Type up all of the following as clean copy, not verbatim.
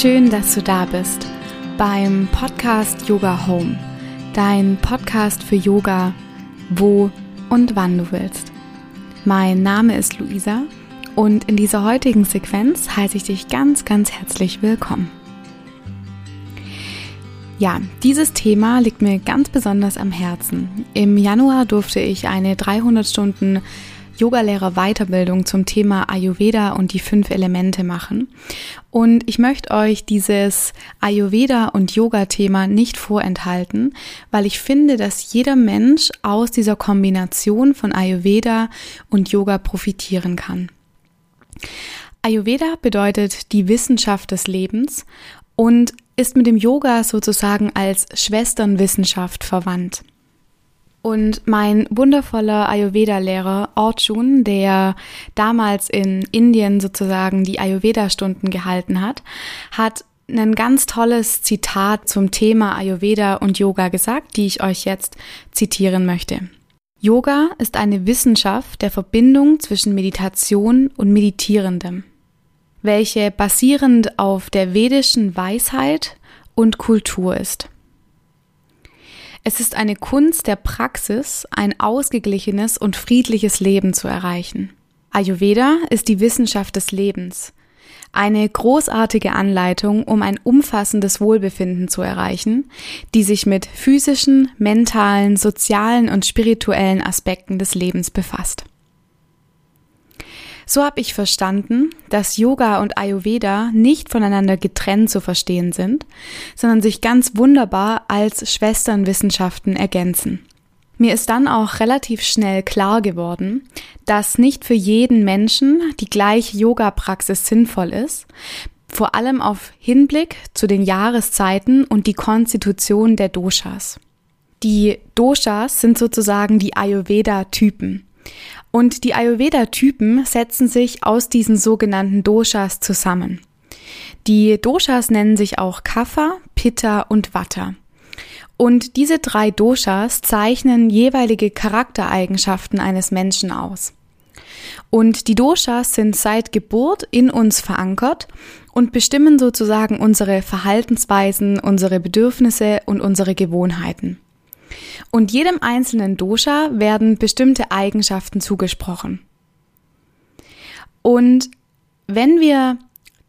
Schön, dass du da bist beim Podcast Yoga Home, dein Podcast für Yoga, wo und wann du willst. Mein Name ist Luisa und in dieser heutigen Sequenz heiße ich dich ganz, ganz herzlich willkommen. Ja, dieses Thema liegt mir ganz besonders am Herzen. Im Januar durfte ich eine 300-Stunden-Yogalehrer-Weiterbildung zum Thema Ayurveda und die 5 Elemente machen. Und ich möchte euch dieses Ayurveda- und Yoga-Thema nicht vorenthalten, weil ich finde, dass jeder Mensch aus dieser Kombination von Ayurveda und Yoga profitieren kann. Ayurveda bedeutet die Wissenschaft des Lebens und ist mit dem Yoga sozusagen als Schwesternwissenschaft verwandt. Und mein wundervoller Ayurveda-Lehrer Orjun, der damals in Indien sozusagen die Ayurveda-Stunden gehalten hat, hat ein ganz tolles Zitat zum Thema Ayurveda und Yoga gesagt, die ich euch jetzt zitieren möchte. Yoga ist eine Wissenschaft der Verbindung zwischen Meditation und Meditierendem, welche basierend auf der vedischen Weisheit und Kultur ist. Es ist eine Kunst der Praxis, ein ausgeglichenes und friedliches Leben zu erreichen. Ayurveda ist die Wissenschaft des Lebens, eine großartige Anleitung, um ein umfassendes Wohlbefinden zu erreichen, die sich mit physischen, mentalen, sozialen und spirituellen Aspekten des Lebens befasst. So habe ich verstanden, dass Yoga und Ayurveda nicht voneinander getrennt zu verstehen sind, sondern sich ganz wunderbar als Schwesternwissenschaften ergänzen. Mir ist dann auch relativ schnell klar geworden, dass nicht für jeden Menschen die gleiche Yoga-Praxis sinnvoll ist, vor allem auf Hinblick zu den Jahreszeiten und die Konstitution der Doshas. Die Doshas sind sozusagen die Ayurveda-Typen. Und die Ayurveda-Typen setzen sich aus diesen sogenannten Doshas zusammen. Die Doshas nennen sich auch Kapha, Pitta und Vata. Und diese 3 Doshas zeichnen jeweilige Charaktereigenschaften eines Menschen aus. Und die Doshas sind seit Geburt in uns verankert und bestimmen sozusagen unsere Verhaltensweisen, unsere Bedürfnisse und unsere Gewohnheiten. Und jedem einzelnen Dosha werden bestimmte Eigenschaften zugesprochen. Und wenn wir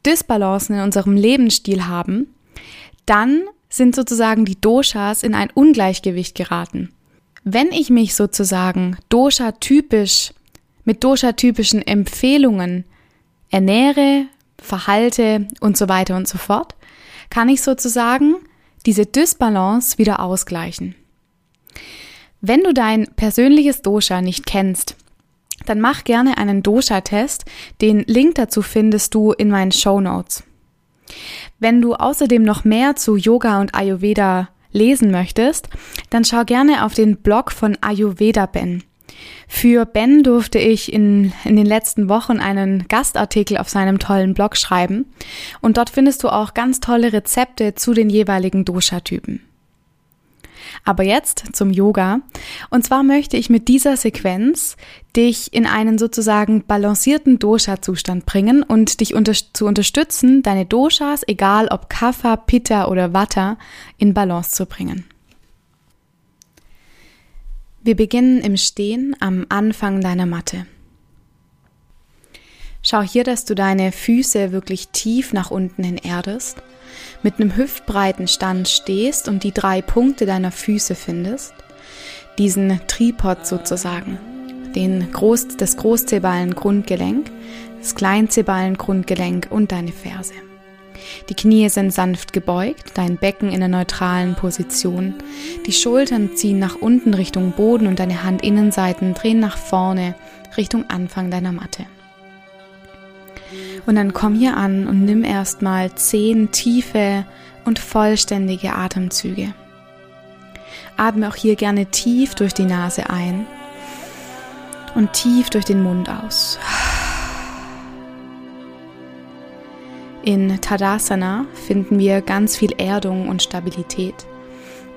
Disbalancen in unserem Lebensstil haben, dann sind sozusagen die Doshas in ein Ungleichgewicht geraten. Wenn ich mich sozusagen dosha-typisch mit dosha-typischen Empfehlungen ernähre, verhalte und so weiter und so fort, kann ich sozusagen diese Disbalance wieder ausgleichen. Wenn du dein persönliches Dosha nicht kennst, dann mach gerne einen Dosha-Test. Den Link dazu findest du in meinen Shownotes. Wenn du außerdem noch mehr zu Yoga und Ayurveda lesen möchtest, dann schau gerne auf den Blog von Ayurveda Ben. Für Ben durfte ich in den letzten Wochen einen Gastartikel auf seinem tollen Blog schreiben und dort findest du auch ganz tolle Rezepte zu den jeweiligen Dosha-Typen. Aber jetzt zum Yoga. Und zwar möchte ich mit dieser Sequenz dich in einen sozusagen balancierten Dosha-Zustand bringen und dich zu unterstützen, deine Doshas, egal ob Kapha, Pitta oder Vata, in Balance zu bringen. Wir beginnen im Stehen am Anfang deiner Matte. Schau hier, dass du deine Füße wirklich tief nach unten hin erdest, mit einem hüftbreiten Stand stehst und die 3 Punkte deiner Füße findest, diesen Tripod sozusagen, das großzebalen Grundgelenk, das kleinzebalen Grundgelenk und deine Ferse. Die Knie sind sanft gebeugt, dein Becken in einer neutralen Position, die Schultern ziehen nach unten Richtung Boden und deine Handinnenseiten drehen nach vorne Richtung Anfang deiner Matte. Und dann komm hier an und nimm erstmal 10 tiefe und vollständige Atemzüge. Atme auch hier gerne tief durch die Nase ein und tief durch den Mund aus. In Tadasana finden wir ganz viel Erdung und Stabilität,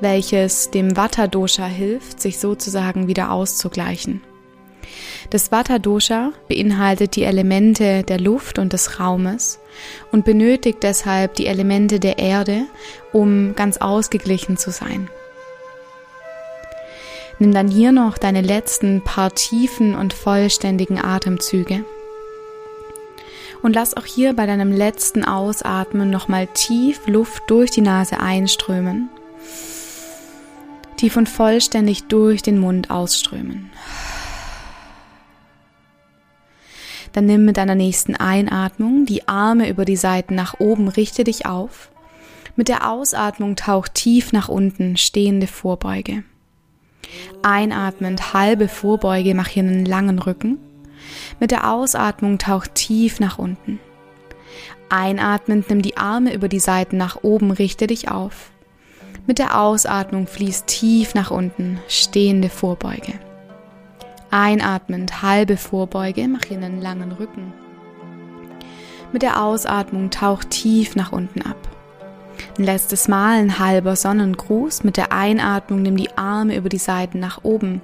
welches dem Vata-Dosha hilft, sich sozusagen wieder auszugleichen. Das Vata-Dosha beinhaltet die Elemente der Luft und des Raumes und benötigt deshalb die Elemente der Erde, um ganz ausgeglichen zu sein. Nimm dann hier noch deine letzten paar tiefen und vollständigen Atemzüge. Und lass auch hier bei deinem letzten Ausatmen nochmal tief Luft durch die Nase einströmen. Tief und vollständig durch den Mund ausströmen. Dann nimm mit deiner nächsten Einatmung die Arme über die Seiten nach oben, richte dich auf. Mit der Ausatmung tauch tief nach unten, stehende Vorbeuge. Einatmend, halbe Vorbeuge, mach hier einen langen Rücken. Mit der Ausatmung tauch tief nach unten. Einatmend, nimm die Arme über die Seiten nach oben, richte dich auf. Mit der Ausatmung fließt tief nach unten, stehende Vorbeuge. Einatmend, halbe Vorbeuge, mach hier einen langen Rücken. Mit der Ausatmung tauch tief nach unten ab. Ein letztes Mal ein halber Sonnengruß. Mit der Einatmung nimm die Arme über die Seiten nach oben.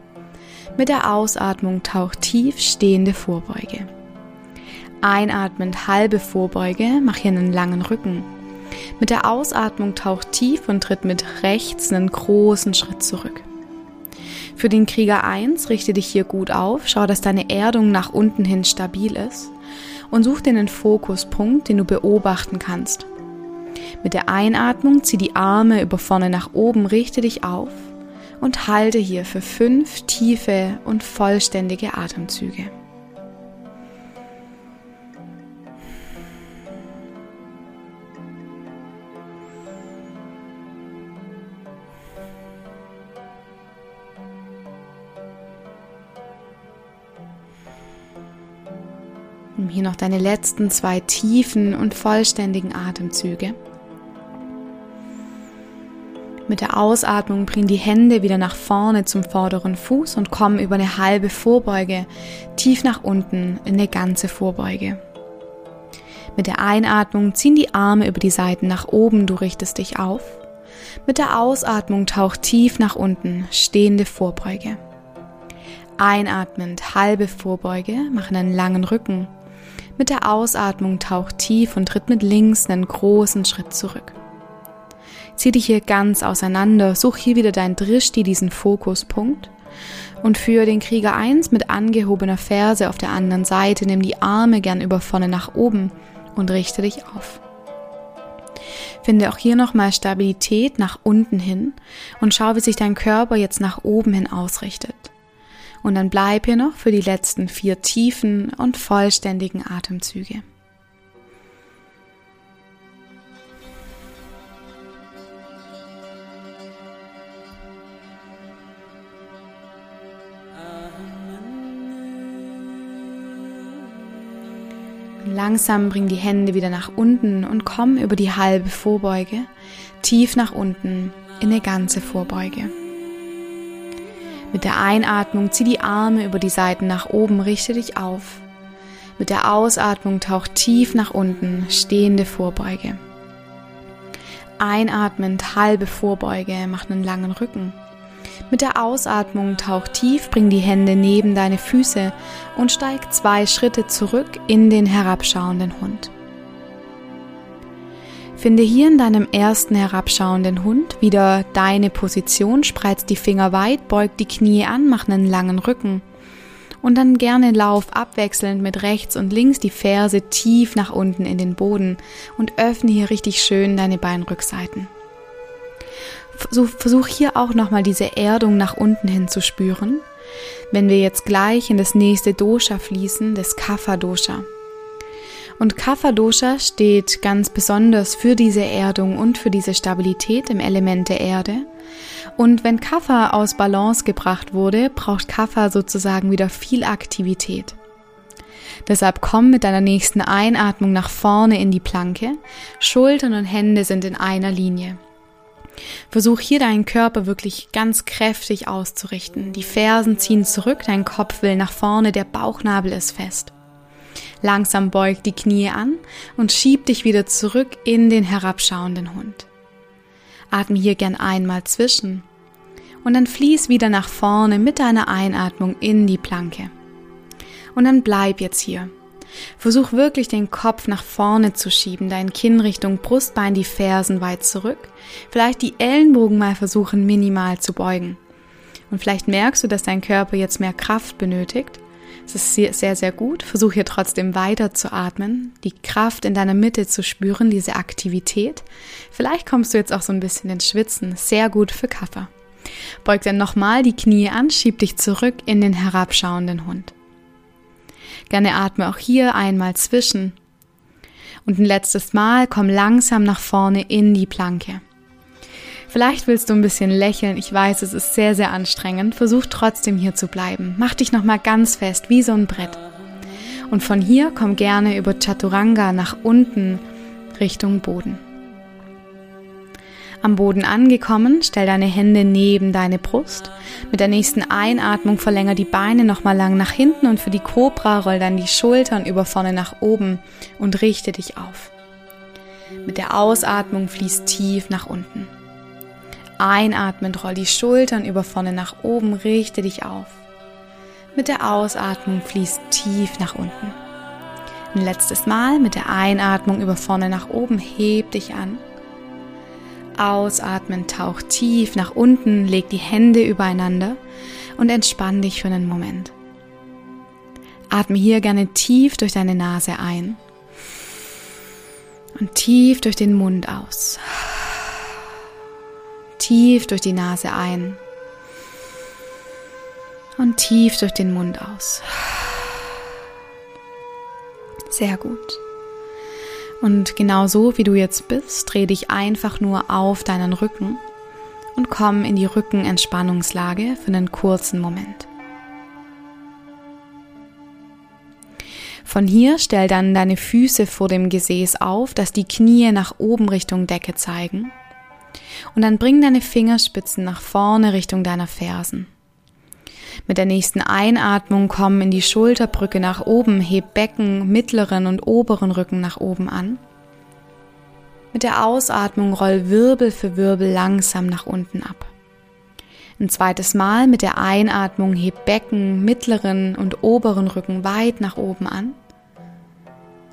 Mit der Ausatmung tauch tief, stehende Vorbeuge. Einatmend, halbe Vorbeuge, mach hier einen langen Rücken. Mit der Ausatmung tauch tief und tritt mit rechts einen großen Schritt zurück. Für den Krieger 1 richte dich hier gut auf, schau, dass deine Erdung nach unten hin stabil ist und such dir einen Fokuspunkt, den du beobachten kannst. Mit der Einatmung zieh die Arme über vorne nach oben, richte dich auf und halte hier für 5 tiefe und vollständige Atemzüge. Hier noch deine letzten 2 tiefen und vollständigen Atemzüge. Mit der Ausatmung bring die Hände wieder nach vorne zum vorderen Fuß und komm über eine halbe Vorbeuge tief nach unten in eine ganze Vorbeuge. Mit der Einatmung ziehen die Arme über die Seiten nach oben, du richtest dich auf. Mit der Ausatmung tauch tief nach unten, stehende Vorbeuge. Einatmend, halbe Vorbeuge, mach einen langen Rücken. Mit der Ausatmung tauch tief und tritt mit links einen großen Schritt zurück. Zieh dich hier ganz auseinander, such hier wieder dein Drishti, diesen Fokuspunkt. Und für den Krieger 1 mit angehobener Ferse auf der anderen Seite, nimm die Arme gern über vorne nach oben und richte dich auf. Finde auch hier nochmal Stabilität nach unten hin und schau, wie sich dein Körper jetzt nach oben hin ausrichtet. Und dann bleib hier noch für die letzten 4 tiefen und vollständigen Atemzüge. Und langsam bring die Hände wieder nach unten und komm über die halbe Vorbeuge tief nach unten in eine ganze Vorbeuge. Mit der Einatmung zieh die Arme über die Seiten nach oben, richte dich auf. Mit der Ausatmung tauch tief nach unten, stehende Vorbeuge. Einatmend, halbe Vorbeuge, mach einen langen Rücken. Mit der Ausatmung tauch tief, bring die Hände neben deine Füße und steig 2 Schritte zurück in den herabschauenden Hund. Finde hier in deinem ersten herabschauenden Hund wieder deine Position, spreiz die Finger weit, beug die Knie an, mach einen langen Rücken. Und dann gerne lauf abwechselnd mit rechts und links die Ferse tief nach unten in den Boden und öffne hier richtig schön deine Beinrückseiten. Versuch hier auch nochmal diese Erdung nach unten hin zu spüren, wenn wir jetzt gleich in das nächste Dosha fließen, das Kapha-Dosha. Und Kapha-Dosha steht ganz besonders für diese Erdung und für diese Stabilität im Element der Erde. Und wenn Kapha aus Balance gebracht wurde, braucht Kapha sozusagen wieder viel Aktivität. Deshalb komm mit deiner nächsten Einatmung nach vorne in die Planke. Schultern und Hände sind in einer Linie. Versuch hier deinen Körper wirklich ganz kräftig auszurichten. Die Fersen ziehen zurück, dein Kopf will nach vorne, der Bauchnabel ist fest. Langsam beug die Knie an und schieb dich wieder zurück in den herabschauenden Hund. Atme hier gern einmal zwischen und dann fließ wieder nach vorne mit deiner Einatmung in die Planke. und dann bleib jetzt hier. Versuch wirklich den Kopf nach vorne zu schieben, dein Kinn Richtung Brustbein, die Fersen weit zurück. Vielleicht die Ellenbogen mal versuchen minimal zu beugen. Und vielleicht merkst du, dass dein Körper jetzt mehr Kraft benötigt. Das ist sehr, sehr, sehr gut. Versuch hier trotzdem weiter zu atmen, die Kraft in deiner Mitte zu spüren, diese Aktivität. Vielleicht kommst du jetzt auch so ein bisschen ins Schwitzen. Sehr gut für Kapha. Beug dann nochmal die Knie an, schieb dich zurück in den herabschauenden Hund. Gerne atme auch hier einmal zwischen. Und ein letztes Mal komm langsam nach vorne in die Planke. Vielleicht willst du ein bisschen lächeln, ich weiß, es ist sehr, sehr anstrengend. Versuch trotzdem hier zu bleiben. Mach dich nochmal ganz fest, wie so ein Brett. Und von hier komm gerne über Chaturanga nach unten Richtung Boden. Am Boden angekommen, stell deine Hände neben deine Brust. Mit der nächsten Einatmung verlängere die Beine nochmal lang nach hinten und für die Cobra roll dann die Schultern über vorne nach oben und richte dich auf. Mit der Ausatmung fließt tief nach unten. Einatmend roll die Schultern über vorne nach oben, richte dich auf. Mit der Ausatmung fließt tief nach unten. Ein letztes Mal mit der Einatmung über vorne nach oben, heb dich an. Ausatmen, tauch tief nach unten, leg die Hände übereinander und entspann dich für einen Moment. Atme hier gerne tief durch deine Nase ein und tief durch den Mund aus. Tief durch die Nase ein und tief durch den Mund aus. Sehr gut. Und genau so, wie du jetzt bist, dreh dich einfach nur auf deinen Rücken und komm in die Rückenentspannungslage für einen kurzen Moment. Von hier stell dann deine Füße vor dem Gesäß auf, dass die Knie nach oben Richtung Decke zeigen. Und dann bring deine Fingerspitzen nach vorne Richtung deiner Fersen. Mit der nächsten Einatmung komm in die Schulterbrücke nach oben, heb Becken, mittleren und oberen Rücken nach oben an. Mit der Ausatmung roll Wirbel für Wirbel langsam nach unten ab. Ein zweites Mal mit der Einatmung heb Becken, mittleren und oberen Rücken weit nach oben an.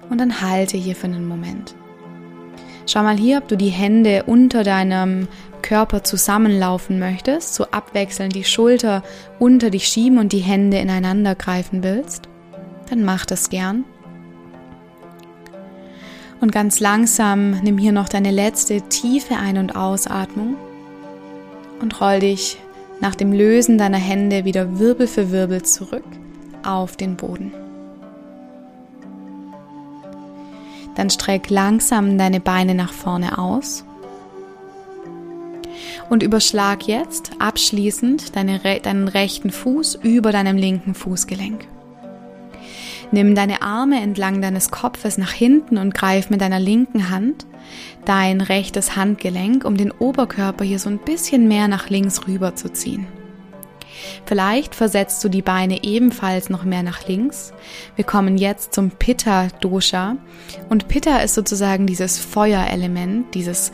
Und dann halte hier für einen Moment. Schau mal hier, ob du die Hände unter deinem Körper zusammenlaufen möchtest, so abwechselnd die Schulter unter dich schieben und die Hände ineinander greifen willst, dann mach das gern. Und ganz langsam nimm hier noch deine letzte tiefe Ein- und Ausatmung und roll dich nach dem Lösen deiner Hände wieder Wirbel für Wirbel zurück auf den Boden. Dann streck langsam deine Beine nach vorne aus und überschlag jetzt abschließend deinen rechten Fuß über deinem linken Fußgelenk. Nimm deine Arme entlang deines Kopfes nach hinten und greif mit deiner linken Hand dein rechtes Handgelenk, um den Oberkörper hier so ein bisschen mehr nach links rüber zu ziehen. Vielleicht versetzt du die Beine ebenfalls noch mehr nach links. Wir kommen jetzt zum Pitta-Dosha. Und Pitta ist sozusagen dieses Feuerelement, dieses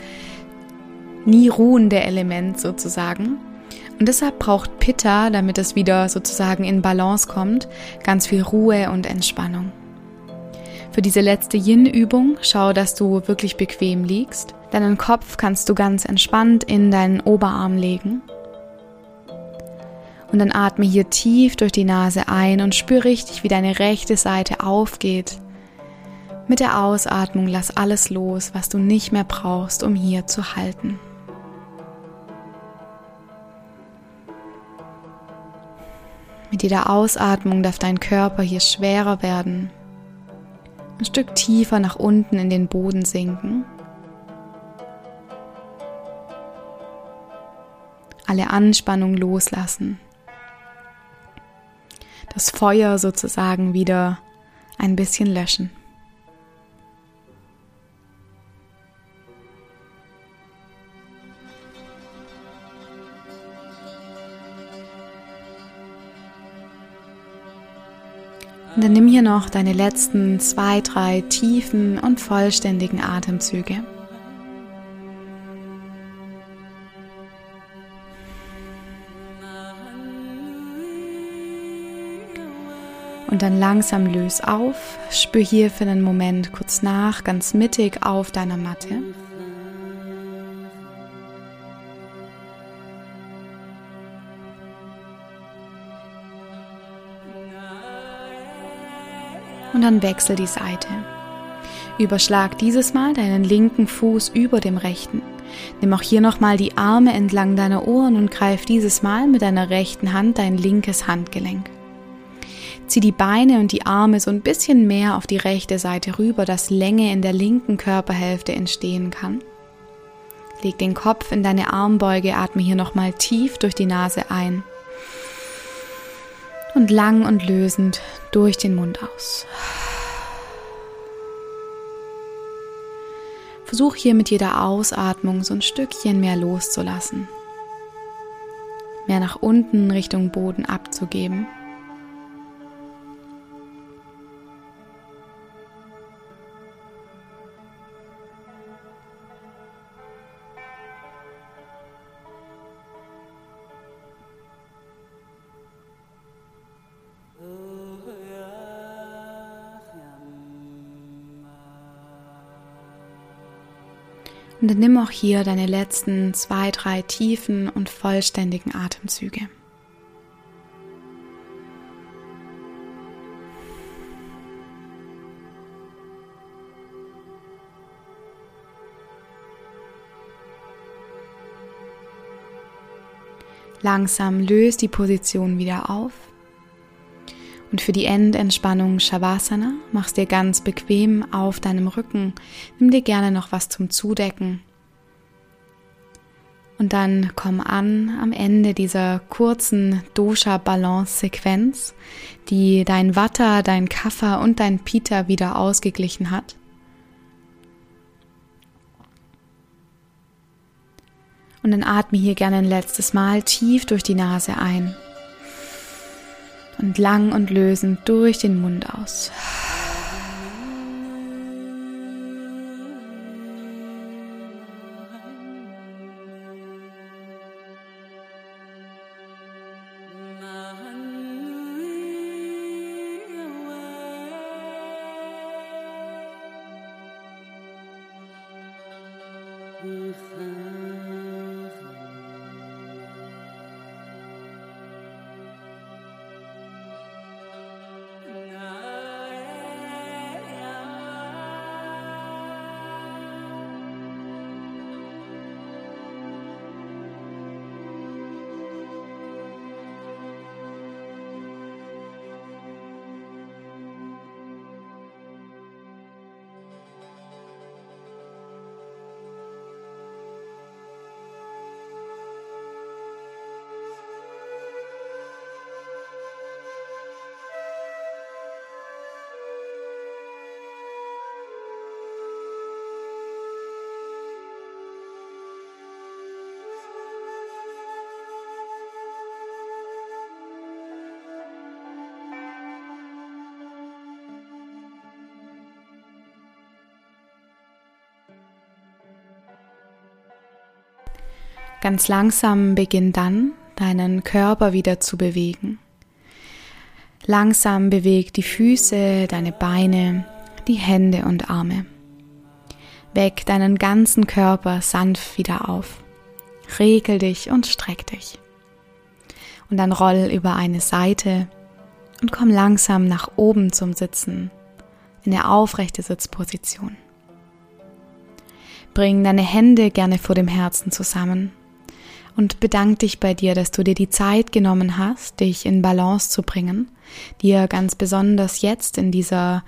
nie ruhende Element sozusagen. Und deshalb braucht Pitta, damit es wieder sozusagen in Balance kommt, ganz viel Ruhe und Entspannung. Für diese letzte Yin-Übung schau, dass du wirklich bequem liegst. Deinen Kopf kannst du ganz entspannt in deinen Oberarm legen. Und dann atme hier tief durch die Nase ein und spür richtig, wie deine rechte Seite aufgeht. Mit der Ausatmung lass alles los, was du nicht mehr brauchst, um hier zu halten. Mit jeder Ausatmung darf dein Körper hier schwerer werden, ein Stück tiefer nach unten in den Boden sinken. Alle Anspannung loslassen. Das Feuer sozusagen wieder ein bisschen löschen. Und dann nimm hier noch deine letzten 2, 3 tiefen und vollständigen Atemzüge. Und dann langsam löse auf, spür hier für einen Moment kurz nach, ganz mittig auf deiner Matte. Und dann wechsel die Seite. Überschlag dieses Mal deinen linken Fuß über dem rechten. Nimm auch hier nochmal die Arme entlang deiner Ohren und greif dieses Mal mit deiner rechten Hand dein linkes Handgelenk. Zieh die Beine und die Arme so ein bisschen mehr auf die rechte Seite rüber, dass Länge in der linken Körperhälfte entstehen kann. Leg den Kopf in deine Armbeuge, atme hier nochmal tief durch die Nase ein. Und lang und lösend durch den Mund aus. Versuch hier mit jeder Ausatmung so ein Stückchen mehr loszulassen. Mehr nach unten Richtung Boden abzugeben. Und dann nimm auch hier deine letzten 2, 3 tiefen und vollständigen Atemzüge. Langsam löst die Position wieder auf. Und für die Endentspannung Shavasana machst dir ganz bequem auf deinem Rücken. Nimm dir gerne noch was zum Zudecken. Und dann komm an am Ende dieser kurzen Dosha-Balance-Sequenz, die dein Vata, dein Kapha und dein Pitta wieder ausgeglichen hat. Und dann atme hier gerne ein letztes Mal tief durch die Nase ein. Und lang und lösend durch den Mund aus. Ganz langsam beginn dann, deinen Körper wieder zu bewegen. Langsam beweg die Füße, deine Beine, die Hände und Arme. Weck deinen ganzen Körper sanft wieder auf. Regel dich und streck dich. Und dann roll über eine Seite und komm langsam nach oben zum Sitzen, in der aufrechten Sitzposition. Bring deine Hände gerne vor dem Herzen zusammen. Und bedank dich bei dir, dass du dir die Zeit genommen hast, dich in Balance zu bringen, dir ganz besonders jetzt in dieser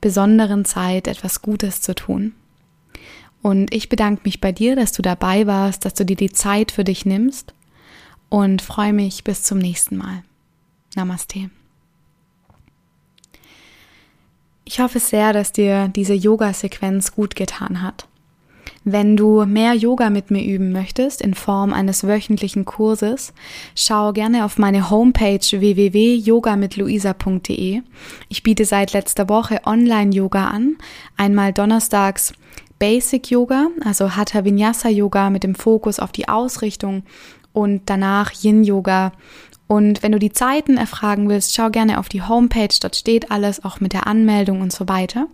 besonderen Zeit etwas Gutes zu tun. Und ich bedanke mich bei dir, dass du dabei warst, dass du dir die Zeit für dich nimmst und freue mich bis zum nächsten Mal. Namaste. Ich hoffe sehr, dass dir diese Yoga-Sequenz gut getan hat. Wenn du mehr Yoga mit mir üben möchtest, in Form eines wöchentlichen Kurses, schau gerne auf meine Homepage www.yogamitluisa.de. Ich biete seit letzter Woche Online-Yoga an, einmal donnerstags Basic-Yoga, also Hatha-Vinyasa-Yoga mit dem Fokus auf die Ausrichtung und danach Yin-Yoga Und wenn du die Zeiten erfragen willst, schau gerne auf die Homepage, dort steht alles, auch mit der Anmeldung und so weiter.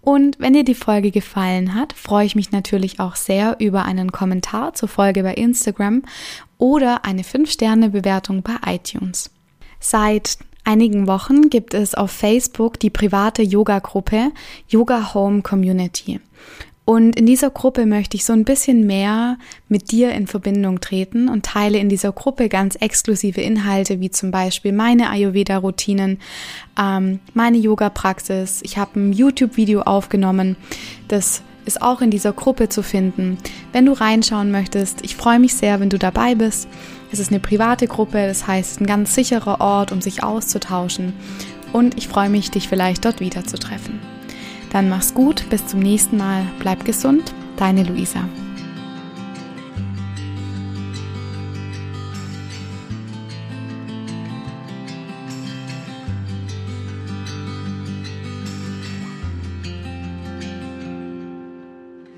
Und wenn dir die Folge gefallen hat, freue ich mich natürlich auch sehr über einen Kommentar zur Folge bei Instagram oder eine 5-Sterne-Bewertung bei iTunes. Seit einigen Wochen gibt es auf Facebook die private Yoga-Gruppe Yoga Home Community. Und in dieser Gruppe möchte ich so ein bisschen mehr mit dir in Verbindung treten und teile in dieser Gruppe ganz exklusive Inhalte, wie zum Beispiel meine Ayurveda-Routinen, meine Yoga-Praxis. Ich habe ein YouTube-Video aufgenommen, das ist auch in dieser Gruppe zu finden. Wenn du reinschauen möchtest, ich freue mich sehr, wenn du dabei bist. Es ist eine private Gruppe, das heißt ein ganz sicherer Ort, um sich auszutauschen. Und ich freue mich, dich vielleicht dort wiederzutreffen. Dann mach's gut, bis zum nächsten Mal, bleib gesund, deine Luisa.